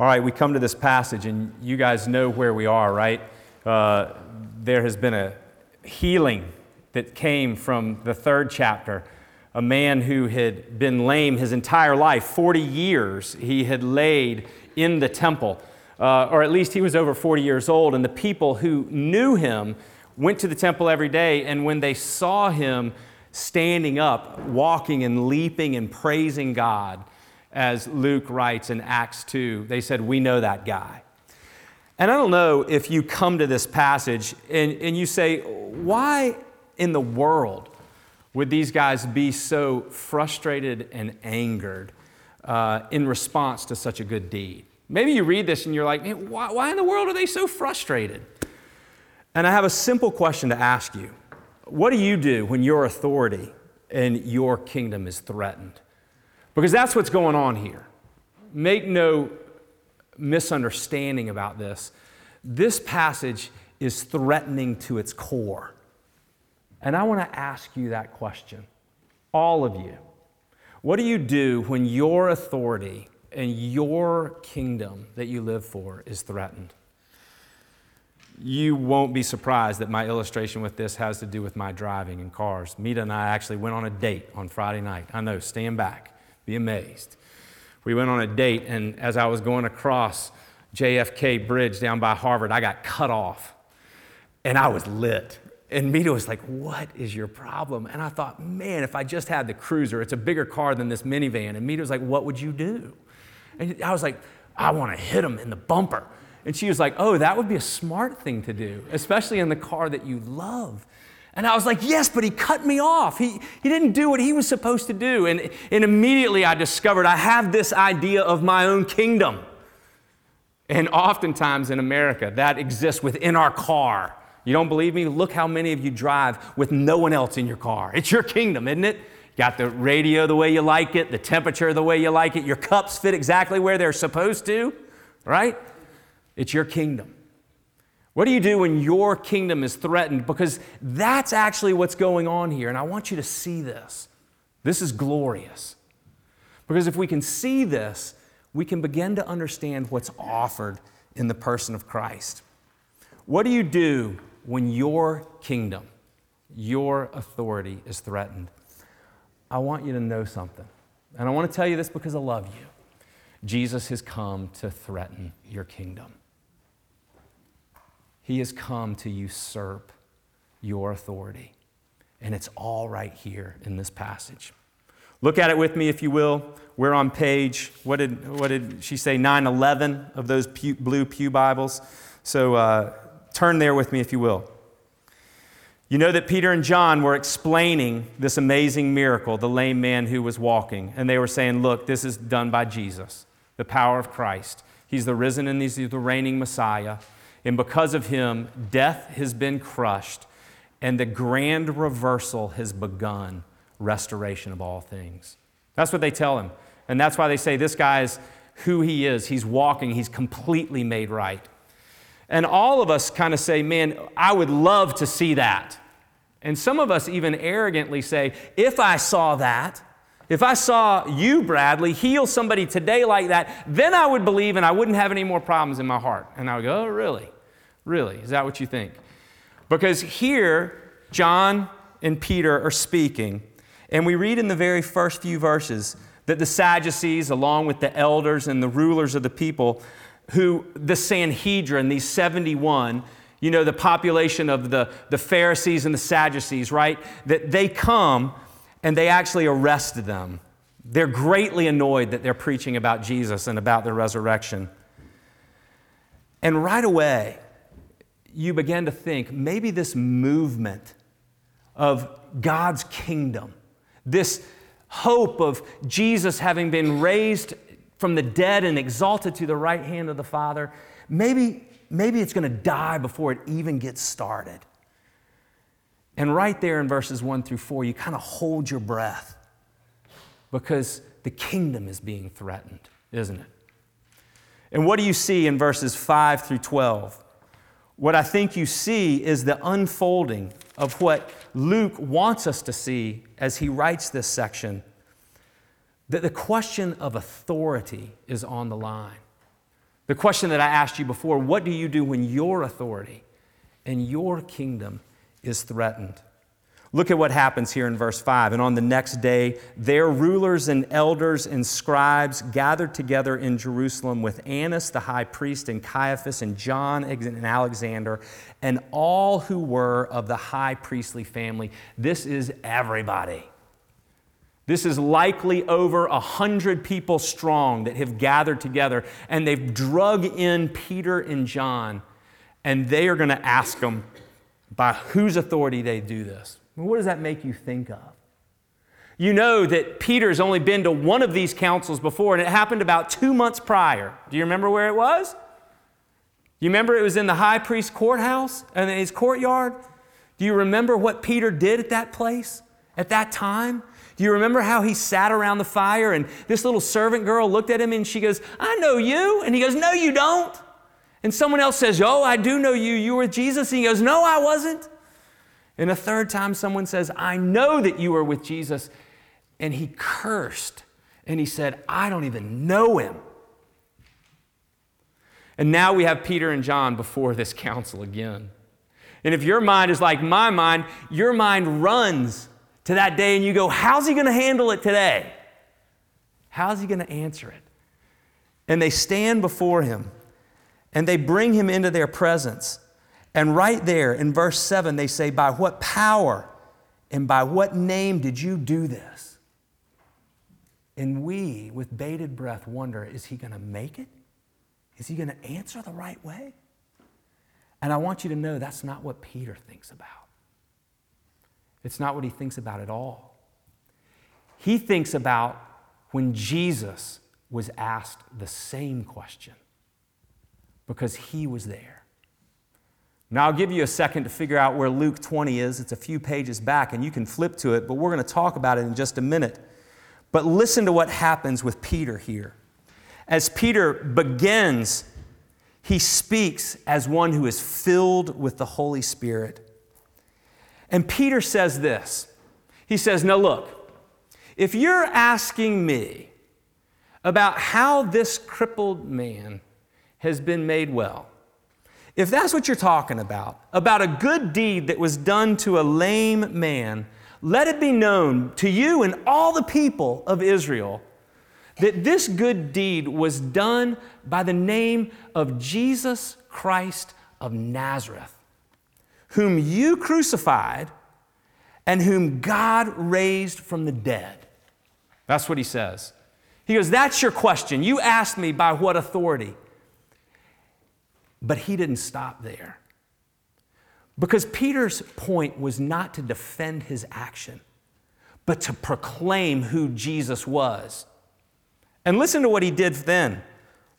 All right, we come to this passage, and you guys know where we are, right? There has been a healing that came from the third chapter. A man who had been lame his entire life, 40 years he had laid in the temple, or at least he was over 40 years old, and the people who knew him went to the temple every day, and when they saw him standing up, walking and leaping and praising God, as Luke writes in Acts 2, they said, we know that guy. And I don't know if you come to this passage and you say, why in the world would these guys be so frustrated and angered in response to such a good deed? Maybe you read this and you're like, man, why in the world are they so frustrated? And I have a simple question to ask you. What do you do when your authority and your kingdom is threatened? Because that's what's going on here. Make no misunderstanding about this. This passage is threatening to its core. And I want to ask you that question, all of you. What do you do when your authority and your kingdom that you live for is threatened? You won't be surprised that my illustration with this has to do with my driving and cars. Mita and I actually went on a date on Friday night. I know, stand back, be amazed. We went on a date, and as I was going across JFK Bridge down by Harvard, I got cut off, and I was lit. And Mita was like, what is your problem? And I thought, man, if I just had the Cruiser, it's a bigger car than this minivan. And Mita was like, what would you do? And I was like, I want to hit him in the bumper. And she was like, oh, that would be a smart thing to do, especially in the car that you love. And I was like, yes, but he cut me off. He didn't do what he was supposed to do. And immediately I discovered I have this idea of my own kingdom. And oftentimes in America, that exists within our car. You don't believe me? Look how many of you drive with no one else in your car. It's your kingdom, isn't it? Got the radio the way you like it, the temperature the way you like it, your cups fit exactly where they're supposed to, right? It's your kingdom. What do you do when your kingdom is threatened? Because that's actually what's going on here, and I want you to see this. This is glorious. Because if we can see this, we can begin to understand what's offered in the person of Christ. What do you do when your kingdom, your authority is threatened? I want you to know something. And I want to tell you this because I love you. Jesus has come to threaten your kingdom. He has come to usurp your authority. And it's all right here in this passage. Look at it with me, if you will. We're on page, what did she say, 911 of those blue pew Bibles. So turn there with me, if you will. You know that Peter and John were explaining this amazing miracle, the lame man who was walking. And they were saying, look, this is done by Jesus, the power of Christ. He's the risen and he's the reigning Messiah. And because of him, death has been crushed. And the grand reversal has begun, restoration of all things. That's what they tell him. And that's why they say this guy is who he is. He's walking. He's completely made right. And all of us kind of say, man, I would love to see that. And some of us even arrogantly say, if I saw that, if I saw you, Bradley, heal somebody today like that, then I would believe and I wouldn't have any more problems in my heart. And I would go, oh, really? Really? Is that what you think? Because here, John and Peter are speaking, and we read in the very first few verses that the Sadducees, along with the elders and the rulers of the people, who the Sanhedrin, these 71, you know, the population of the Pharisees and the Sadducees, right? That they come and they actually arrested them. They're greatly annoyed that they're preaching about Jesus and about the resurrection. And right away, you begin to think, maybe this movement of God's kingdom, this hope of Jesus having been raised from the dead and exalted to the right hand of the Father, maybe it's going to die before it even gets started. And right there in verses 1-4, you kind of hold your breath because the kingdom is being threatened, isn't it? And what do you see in verses 5-12? What I think you see is the unfolding of what Luke wants us to see as he writes this section, that the question of authority is on the line. The question that I asked you before, what do you do when your authority and your kingdom is threatened? Look at what happens here in verse 5. And on the next day, their rulers and elders and scribes gathered together in Jerusalem with Annas the high priest and Caiaphas and John and Alexander and all who were of the high priestly family. This is everybody. This is likely over 100 people strong that have gathered together, and they've drug in Peter and John, and they are going to ask them by whose authority they do this. What does that make you think of? You know that Peter's only been to one of these councils before, and it happened about 2 months prior. Do you remember where it was? You remember it was in the high priest's courthouse and his courtyard? Do you remember what Peter did at that place, at that time? Do you remember how he sat around the fire and this little servant girl looked at him and she goes, "I know you." And he goes, "No, you don't." And someone else says, "Oh, I do know you. You were with Jesus." And he goes, "No, I wasn't." And a third time someone says, "I know that you were with Jesus." And he cursed. And he said, "I don't even know him." And now we have Peter and John before this council again. And if your mind is like my mind, your mind runs to that day and you go, how's he going to handle it today? How's he going to answer it? And they stand before him. And they bring him into their presence. And right there in verse 7, they say, by what power and by what name did you do this? And we, with bated breath, wonder, is he going to make it? Is he going to answer the right way? And I want you to know that's not what Peter thinks about. It's not what he thinks about at all. He thinks about when Jesus was asked the same question, because he was there. Now, I'll give you a second to figure out where Luke 20 is. It's a few pages back, and you can flip to it, but we're going to talk about it in just a minute. But listen to what happens with Peter here. As Peter begins, he speaks as one who is filled with the Holy Spirit. And Peter says this. He says, now look, if you're asking me about how this crippled man has been made well. If that's what you're talking about a good deed that was done to a lame man, let it be known to you and all the people of Israel that this good deed was done by the name of Jesus Christ of Nazareth, whom you crucified and whom God raised from the dead. That's what he says. He goes, that's your question. You asked me by what authority. But he didn't stop there. Because Peter's point was not to defend his action, but to proclaim who Jesus was. And listen to what he did then.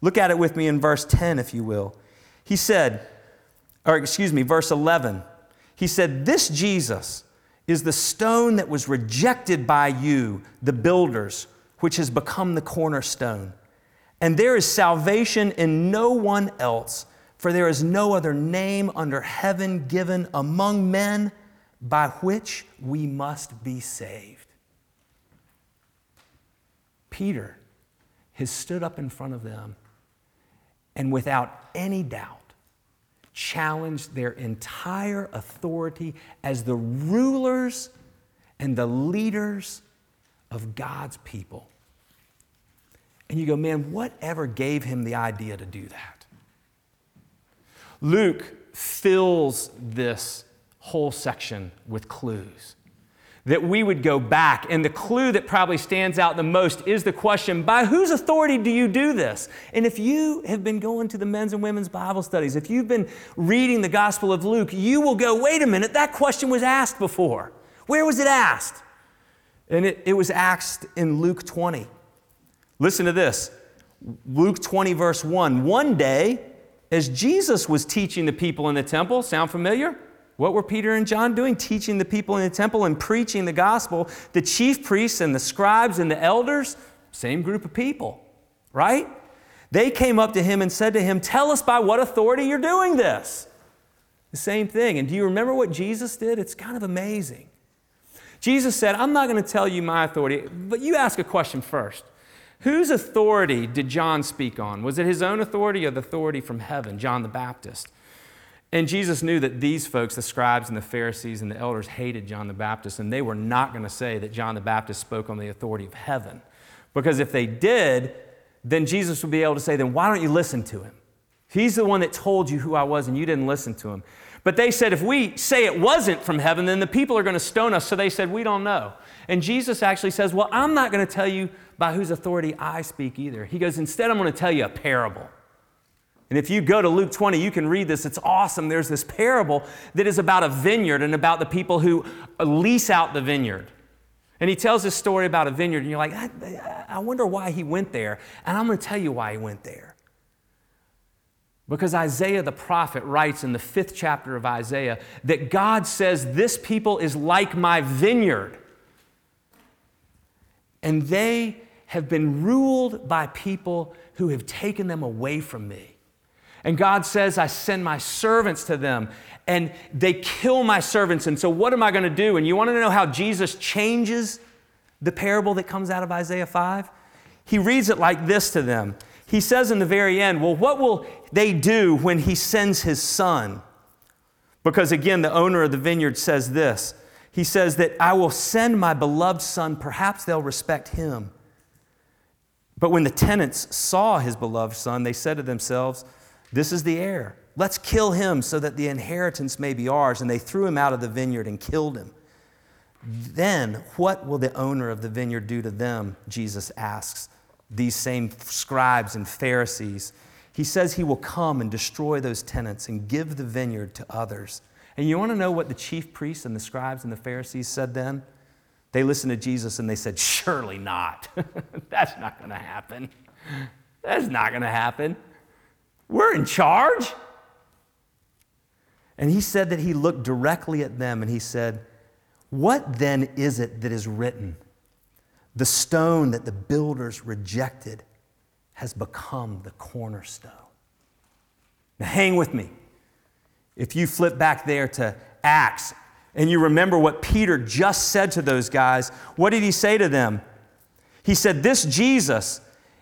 Look at it with me in verse 10, if you will. He said, verse 11. He said, this Jesus is the stone that was rejected by you, the builders, which has become the cornerstone. And there is salvation in no one else, for there is no other name under heaven given among men by which we must be saved. Peter has stood up in front of them and without any doubt challenged their entire authority as the rulers and the leaders of God's people. And you go, man, whatever gave him the idea to do that? Luke fills this whole section with clues that we would go back. And the clue that probably stands out the most is the question, by whose authority do you do this? And if you have been going to the men's and women's Bible studies, if you've been reading the Gospel of Luke, you will go, wait a minute, that question was asked before. Where was it asked? And it was asked in Luke 20. Listen to this, Luke 20, verse 1. One day, as Jesus was teaching the people in the temple, sound familiar? What were Peter and John doing? Teaching the people in the temple and preaching the gospel. The chief priests and the scribes and the elders, same group of people, right? They came up to him and said to him, tell us by what authority you're doing this. The same thing. And do you remember what Jesus did? It's kind of amazing. Jesus said, I'm not going to tell you my authority, but you ask a question first. Whose authority did John speak on? Was it his own authority or the authority from heaven, John the Baptist? And Jesus knew that these folks, the scribes and the Pharisees and the elders, hated John the Baptist, and they were not going to say that John the Baptist spoke on the authority of heaven. Because if they did, then Jesus would be able to say, then why don't you listen to him? He's the one that told you who I was, and you didn't listen to him. But they said, if we say it wasn't from heaven, then the people are going to stone us. So they said, we don't know. And Jesus actually says, well, I'm not going to tell you by whose authority I speak either. He goes, instead, I'm going to tell you a parable. And if you go to Luke 20, you can read this. It's awesome. There's this parable that is about a vineyard and about the people who lease out the vineyard. And he tells this story about a vineyard, and you're like, I wonder why he went there. And I'm going to tell you why he went there. Because Isaiah the prophet writes in the 5th chapter of Isaiah that God says, this people is like my vineyard. And they have been ruled by people who have taken them away from me. And God says, I send my servants to them, and they kill my servants. And so what am I going to do? And you want to know how Jesus changes the parable that comes out of Isaiah 5? He reads it like this to them. He says in the very end, well, what will they do when he sends his son? Because again, the owner of the vineyard says this. He says that I will send my beloved son. Perhaps they'll respect him. But when the tenants saw his beloved son, they said to themselves, this is the heir. Let's kill him so that the inheritance may be ours. And they threw him out of the vineyard and killed him. Then what will the owner of the vineyard do to them? Jesus asks these same scribes and Pharisees. He says he will come and destroy those tenants and give the vineyard to others. And you want to know what the chief priests and the scribes and the Pharisees said then? They listened to Jesus and they said, surely not. That's not going to happen. That's not going to happen. We're in charge. And he said that he looked directly at them and he said, what then is it that is written? The stone that the builders rejected has become the cornerstone. Now hang with me. If you flip back there to Acts and you remember what Peter just said to those guys, what did he say to them? He said, this Jesus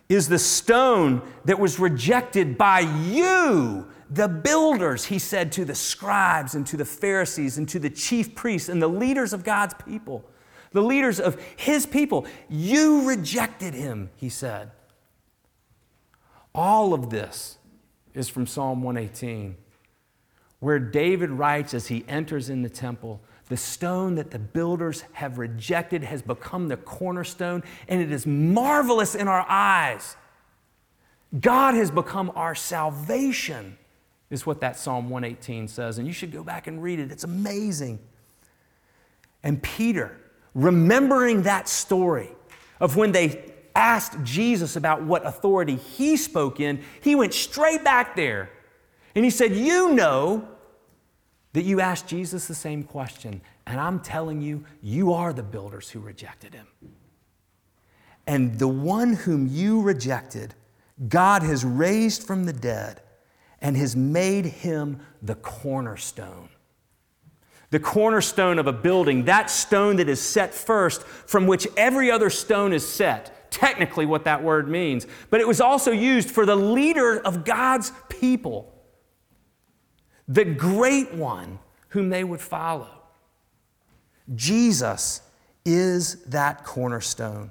is the stone that was rejected by you, the builders, he said to the scribes and to the Pharisees and to the chief priests and the leaders of God's people, the leaders of his people. You rejected him, he said. All of this is from Psalm 118, where David writes as he enters in the temple, the stone that the builders have rejected has become the cornerstone, and it is marvelous in our eyes. God has become our salvation, is what that Psalm 118 says. And you should go back and read it. It's amazing. And Peter, remembering that story of when they asked Jesus about what authority he spoke in, he went straight back there. And he said, you know that you asked Jesus the same question, and I'm telling you, you are the builders who rejected him. And the one whom you rejected, God has raised from the dead and has made him the cornerstone. The cornerstone of a building, that stone that is set first, from which every other stone is set. Technically what that word means. But it was also used for the leader of God's people, the great one whom they would follow. Jesus is that cornerstone.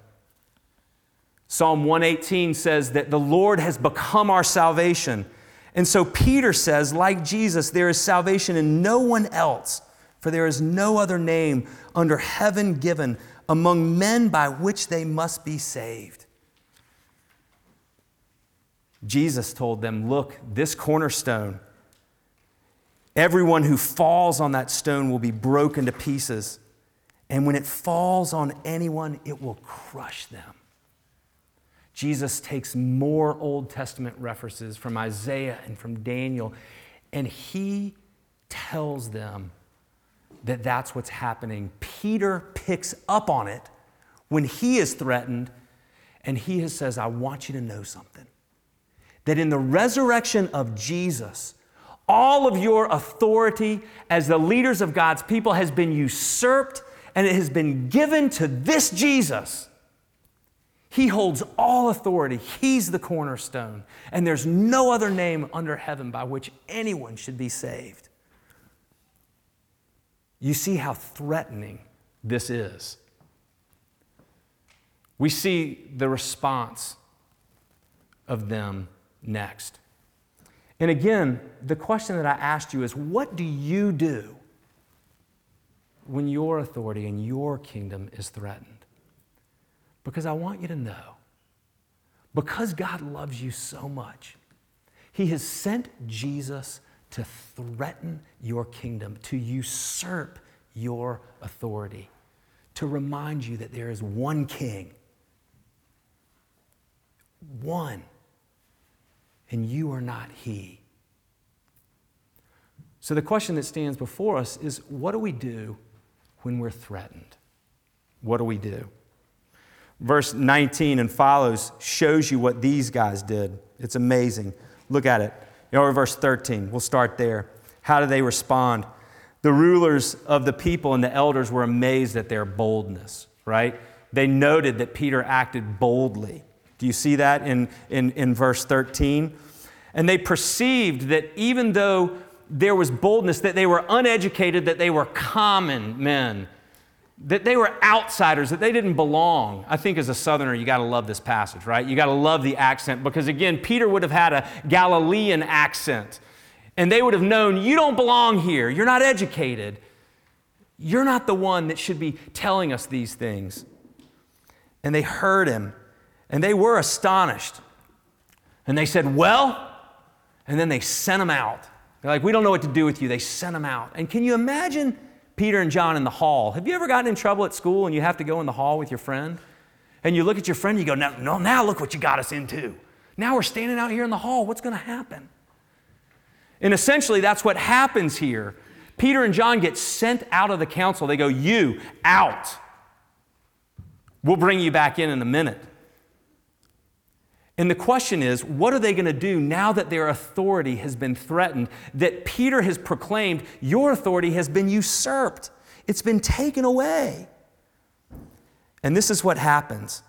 Psalm 118 says that the Lord has become our salvation. And so Peter says, like Jesus, there is salvation in no one else, for there is no other name under heaven given among men by which they must be saved. Jesus told them, look, this cornerstone, everyone who falls on that stone will be broken to pieces. And when it falls on anyone, it will crush them. Jesus takes more Old Testament references from Isaiah and from Daniel, and he tells them that that's what's happening. Peter picks up on it when he is threatened, and he says, I want you to know something. That in the resurrection of Jesus, all of your authority as the leaders of God's people has been usurped, and it has been given to this Jesus. He holds all authority. He's the cornerstone. And there's no other name under heaven by which anyone should be saved. You see how threatening this is. We see the response of them next. And again, the question that I asked you is, what do you do when your authority and your kingdom is threatened? Because I want you to know, because God loves you so much, He has sent Jesus to threaten your kingdom, to usurp your authority, to remind you that there is one king, one, and you are not he. So the question that stands before us is, what do we do when we're threatened? What do we do? Verse 19 and follows shows you what these guys did. It's amazing. Look at it. Over verse 13, we'll start there. How do they respond? The rulers of the people and the elders were amazed at their boldness, right? They noted that Peter acted boldly. Do you see that in verse 13? And they perceived that even though there was boldness, that they were uneducated, that they were common men, that they were outsiders, that they didn't belong. I think as a Southerner, you got to love this passage, right? You got to love the accent, because again, Peter would have had a Galilean accent, and they would have known, you don't belong here. You're not educated. You're not the one that should be telling us these things. And they heard him, and they were astonished. And they said, well, and then they sent him out. They're like, we don't know what to do with you. They sent him out. And can you imagine Peter and John in the hall? Have you ever gotten in trouble at school and you have to go in the hall with your friend? And you look at your friend and you go, now look what you got us into. Now we're standing out here in the hall. What's going to happen? And essentially that's what happens here. Peter and John get sent out of the council. They go, you, out. We'll bring you back in a minute. And the question is, what are they going to do now that their authority has been threatened, that Peter has proclaimed, your authority has been usurped. It's been taken away. And this is what happens.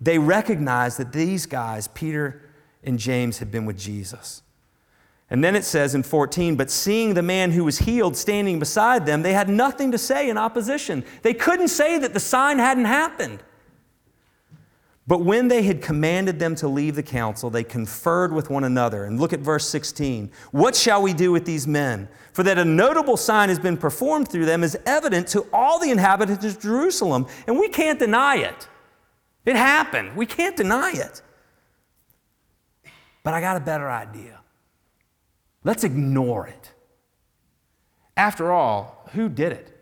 They recognize that these guys, Peter and James, had been with Jesus. And then it says in 14, but seeing the man who was healed standing beside them, they had nothing to say in opposition. They couldn't say that the sign hadn't happened. But when they had commanded them to leave the council, they conferred with one another. And look at verse 16. What shall we do with these men? For that a notable sign has been performed through them is evident to all the inhabitants of Jerusalem. And we can't deny it. It happened. We can't deny it. But I got a better idea. Let's ignore it. After all, who did it?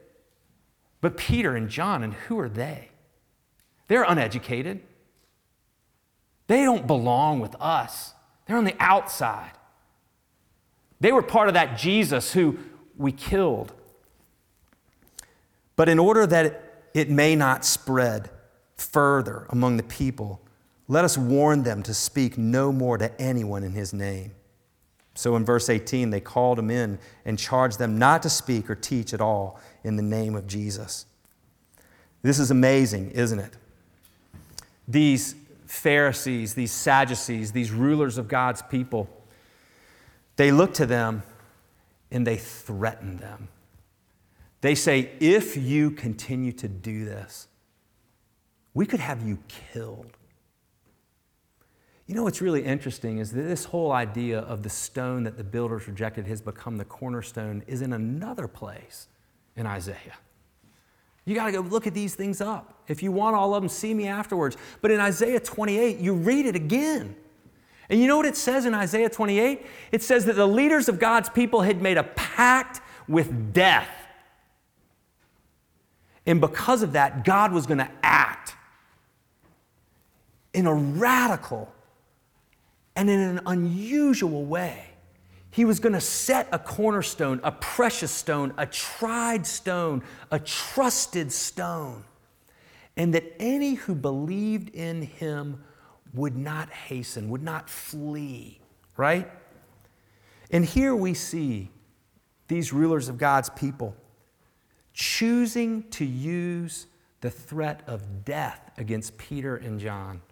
But Peter and John, and who are they? They're uneducated. They don't belong with us. They're on the outside. They were part of that Jesus who we killed. But in order that it may not spread further among the people, let us warn them to speak no more to anyone in his name. So in verse 18, they called him in and charged them not to speak or teach at all in the name of Jesus. This is amazing, isn't it? These Pharisees, these Sadducees, these rulers of God's people, they look to them and they threaten them. They say, if you continue to do this, we could have you killed. You know what's really interesting is that this whole idea of the stone that the builders rejected has become the cornerstone is in another place in Isaiah. You got to go look at these things up. If you want all of them, see me afterwards. But in Isaiah 28, you read it again. And you know what it says in Isaiah 28? It says that the leaders of God's people had made a pact with death. And because of that, God was going to act in a radical and in an unusual way. He was going to set a cornerstone, a precious stone, a tried stone, a trusted stone, and that any who believed in him would not hasten, would not flee, right? And here we see these rulers of God's people choosing to use the threat of death against Peter and John.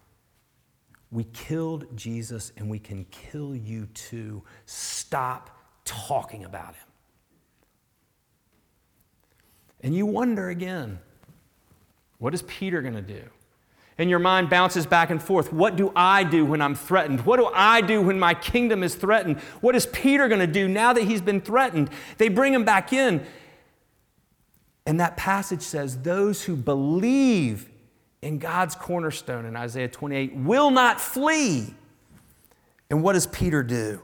We killed Jesus and we can kill you too. Stop talking about him. And you wonder again, what is Peter going to do? And your mind bounces back and forth. What do I do when I'm threatened? What do I do when my kingdom is threatened? What is Peter going to do now that he's been threatened? They bring him back in. And that passage says, those who believe in God's cornerstone in Isaiah 28 will not flee. And what does Peter do?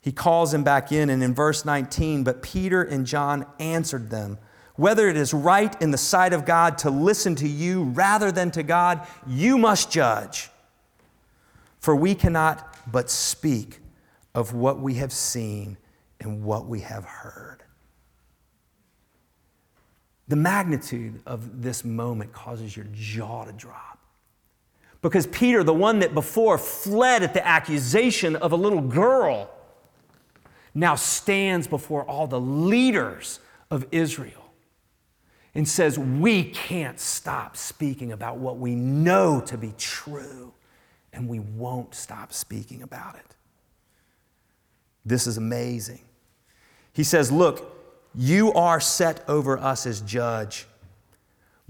He calls him back in, and in verse 19, but Peter and John answered them, whether it is right in the sight of God to listen to you rather than to God, you must judge. For we cannot but speak of what we have seen and what we have heard. The magnitude of this moment causes your jaw to drop. Because Peter, the one that before fled at the accusation of a little girl, now stands before all the leaders of Israel and says, we can't stop speaking about what we know to be true, and we won't stop speaking about it. This is amazing. He says, look, you are set over us as judge,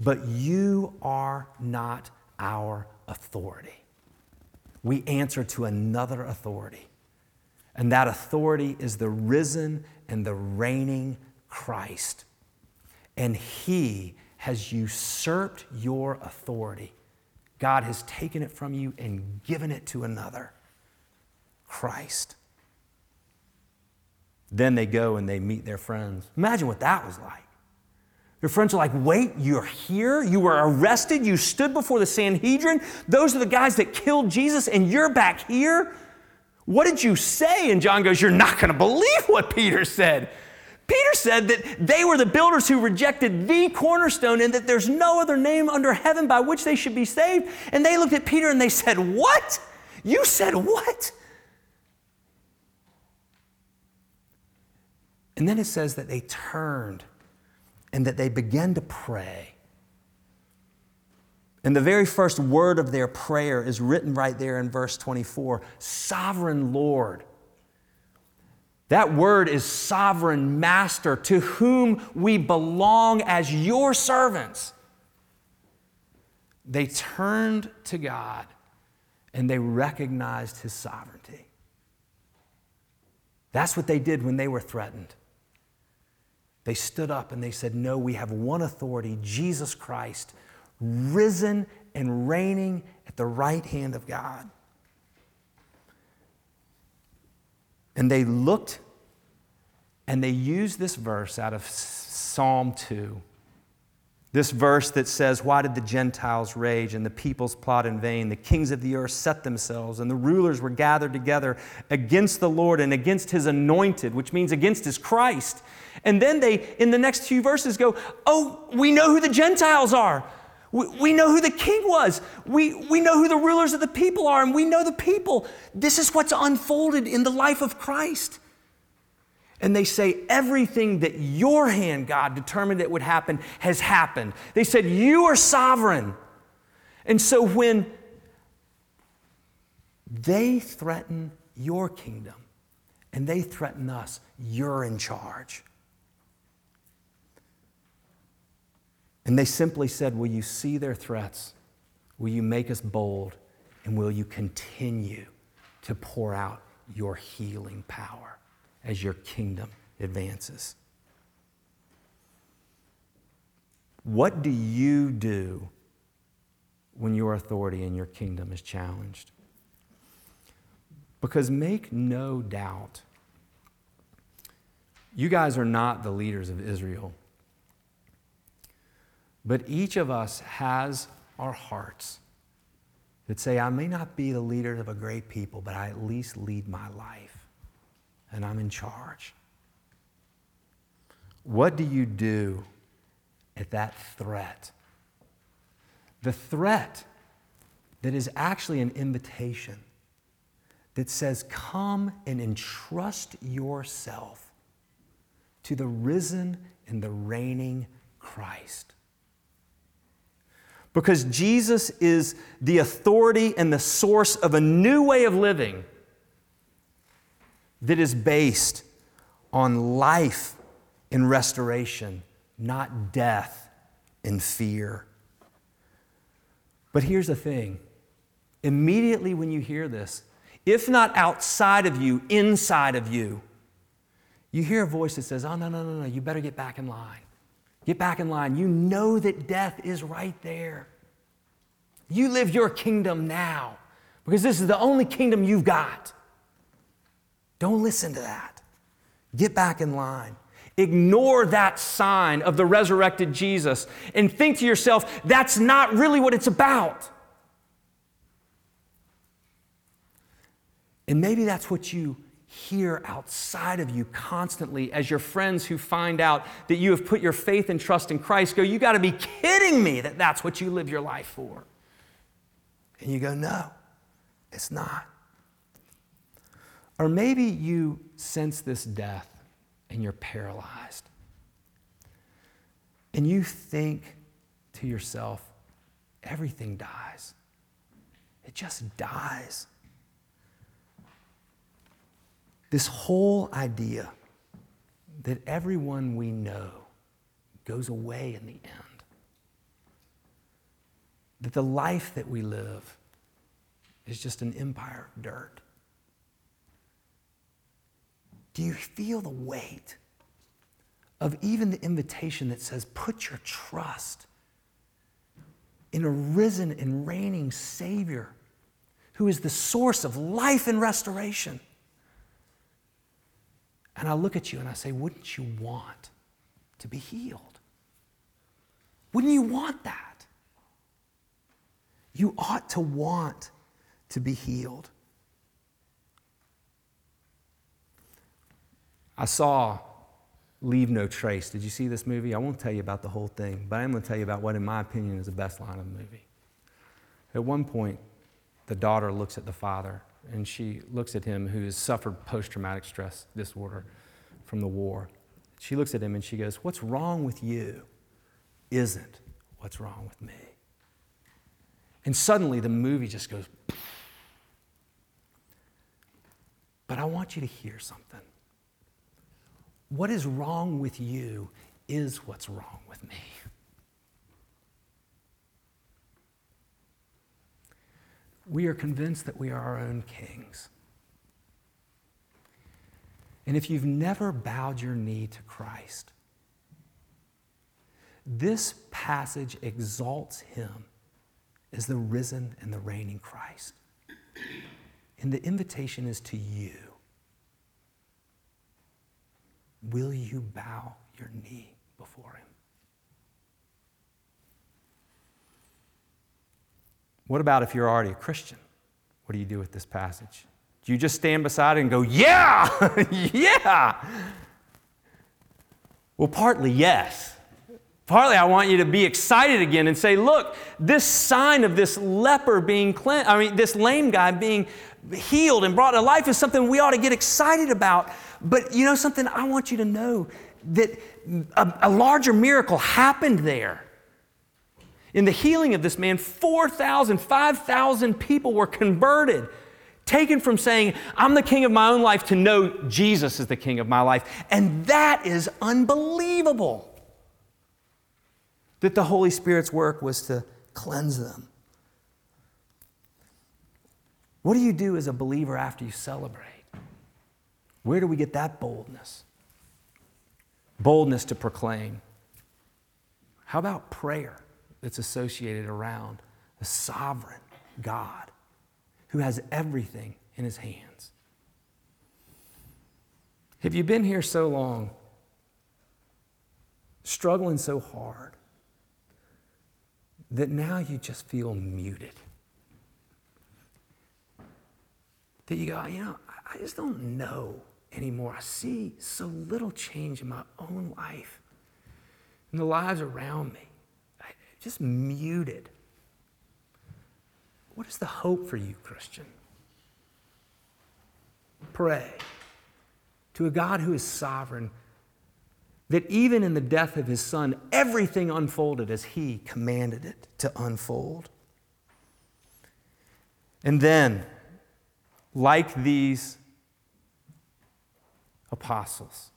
but you are not our authority. We answer to another authority, and that authority is the risen and the reigning Christ. And he has usurped your authority. God has taken it from you and given it to another, Christ. Then they go and they meet their friends. Imagine what that was like. Your friends are like, wait, you're here? You were arrested? You stood before the Sanhedrin? Those are the guys that killed Jesus and you're back here? What did you say? And John goes, you're not going to believe what Peter said. Peter said that they were the builders who rejected the cornerstone and that there's no other name under heaven by which they should be saved. And they looked at Peter and they said, what? You said what? And then it says that they turned and that they began to pray. And the very first word of their prayer is written right there in verse 24, Sovereign Lord. That word is sovereign master, to whom we belong as your servants. They turned to God and they recognized his sovereignty. That's what they did when they were threatened. They stood up and they said, no, we have one authority, Jesus Christ, risen and reigning at the right hand of God. And they looked and they used this verse out of Psalm 2. This verse that says, why did the Gentiles rage and the peoples plot in vain? The kings of the earth set themselves and the rulers were gathered together against the Lord and against his anointed, which means against his Christ. And then they, in the next few verses, go, oh, we know who the Gentiles are. We know who the king was. We know who the rulers of the people are, and we know the people. This is what's unfolded in the life of Christ. And they say, everything that your hand, God, determined it would happen has happened. They said, you are sovereign. And so when they threaten your kingdom and they threaten us, you're in charge. And they simply said, will you see their threats? Will you make us bold? And will you continue to pour out your healing power as your kingdom advances? What do you do when your authority in your kingdom is challenged? Because make no doubt, you guys are not the leaders of Israel. But each of us has our hearts that say, I may not be the leader of a great people, but I at least lead my life, and I'm in charge. What do you do at that threat? The threat that is actually an invitation that says, come and entrust yourself to the risen and the reigning Christ. because Jesus is the authority and the source of a new way of living that is based on life in restoration, not death in fear. But here's the thing. Immediately when you hear this, if not outside of you, inside of you, you hear a voice that says, oh, no, you better get back in line. Get back in line. You know that death is right there. You live your kingdom now because this is the only kingdom you've got. Don't listen to that. Get back in line. Ignore that sign of the resurrected Jesus and think to yourself, that's not really what it's about. And maybe that's what you hear outside of you constantly as your friends who find out that you have put your faith and trust in Christ go, you got to be kidding me that that's what you live your life for. And you go, no, it's not. Or maybe you sense this death and you're paralyzed. And you think to yourself, everything dies. It just dies. This whole idea that everyone we know goes away in the end. That the life that we live is just an empire of dirt. Do you feel the weight of even the invitation that says, put your trust in a risen and reigning Savior who is the source of life and restoration? And I look at you and I say, wouldn't you want to be healed? Wouldn't you want that? You ought to want to be healed. I saw Leave No Trace. Did you see this movie? I won't tell you about the whole thing, but I am going to tell you about what, in my opinion, is the best line of the movie. At one point, the daughter looks at the father, and she looks at him who has suffered post-traumatic stress disorder from the war. She looks at him and she goes, what's wrong with you isn't what's wrong with me. And suddenly the movie just goes, poof. But I want you to hear something. What is wrong with you is what's wrong with me. We are convinced that we are our own kings. And if you've never bowed your knee to Christ, this passage exalts him as the risen and the reigning Christ. And the invitation is to you. Will you bow your knee before him? What about if you're already a Christian? What do you do with this passage? Do you just stand beside it and go, yeah, yeah? Well, partly yes. Partly I want you to be excited again and say, look, this sign of this leper being cleansed, this lame guy being healed and brought to life is something we ought to get excited about. But you know something? I want you to know that a larger miracle happened there. In the healing of this man, 4,000, 5,000 people were converted, taken from saying, I'm the king of my own life, to know Jesus is the king of my life. And that is unbelievable, that the Holy Spirit's work was to cleanse them. What do you do as a believer after you celebrate? Where do we get that boldness? Boldness to proclaim. How about prayer? That's associated around a sovereign God who has everything in his hands. Have you been here so long, struggling so hard, that now you just feel muted? That you go, I just don't know anymore. I see so little change in my own life and the lives around me. Just muted. What is the hope for you, Christian? Pray to a God who is sovereign that even in the death of his son, everything unfolded as he commanded it to unfold. And then, like these apostles,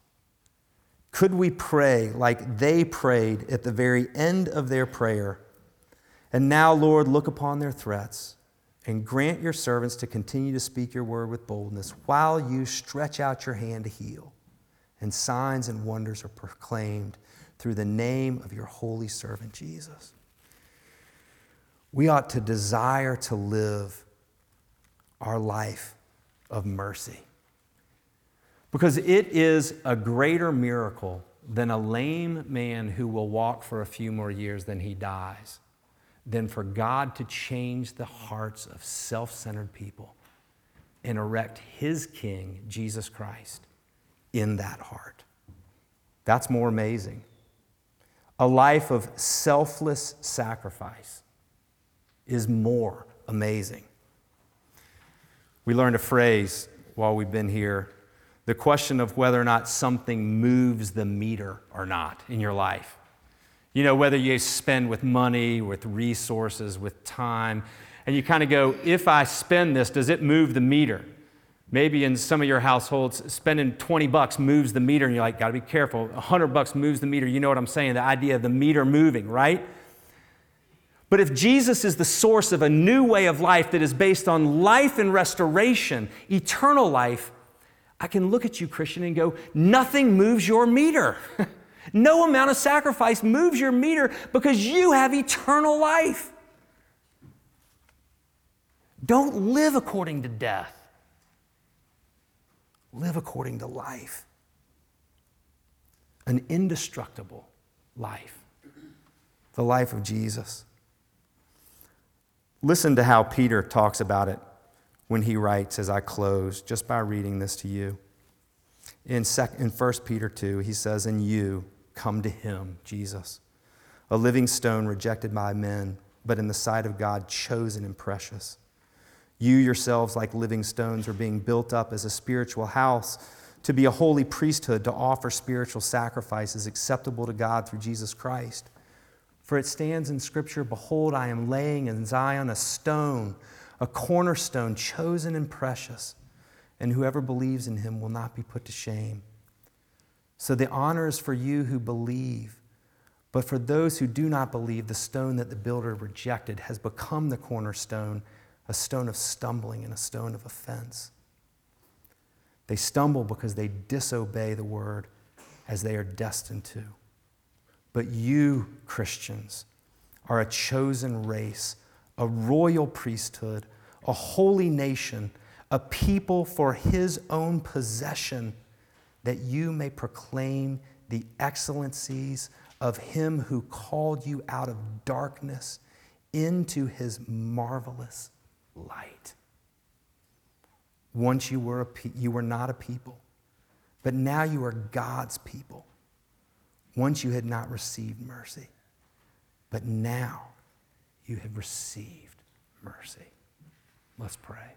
could we pray like they prayed at the very end of their prayer? And now, Lord, look upon their threats and grant your servants to continue to speak your word with boldness while you stretch out your hand to heal. And signs and wonders are proclaimed through the name of your holy servant, Jesus. We ought to desire to live our life of mercy, because it is a greater miracle than a lame man who will walk for a few more years than he dies, than for God to change the hearts of self-centered people and erect his King, Jesus Christ, in that heart. That's more amazing. A life of selfless sacrifice is more amazing. We learned a phrase while we've been here, the question of whether or not something moves the meter or not in your life. You know, whether you spend with money, with resources, with time, and you kind of go, if I spend this, does it move the meter? Maybe in some of your households, spending $20 moves the meter, and you're like, got to be careful. $100 moves the meter. You know what I'm saying? The idea of the meter moving, right? But if Jesus is the source of a new way of life that is based on life and restoration, eternal life, I can look at you, Christian, and go, nothing moves your meter. No amount of sacrifice moves your meter, because you have eternal life. Don't live according to death. Live according to life. An indestructible life. The life of Jesus. Listen to how Peter talks about it when he writes, as I close, just by reading this to you. In 1 Peter 2, he says, and you come to him, Jesus, a living stone rejected by men, but in the sight of God chosen and precious. You yourselves, like living stones, are being built up as a spiritual house to be a holy priesthood, to offer spiritual sacrifices acceptable to God through Jesus Christ. For it stands in Scripture, behold, I am laying in Zion a stone, a cornerstone, chosen and precious, and whoever believes in him will not be put to shame. So the honor is for you who believe, but for those who do not believe, the stone that the builder rejected has become the cornerstone, a stone of stumbling and a stone of offense. They stumble because they disobey the word as they are destined to. But you, Christians, are a chosen race, a royal priesthood, a holy nation, a people for his own possession, that you may proclaim the excellencies of him who called you out of darkness into his marvelous light. Once you were not a people, but now you are God's people. Once you had not received mercy, but now you have received mercy. Let's pray.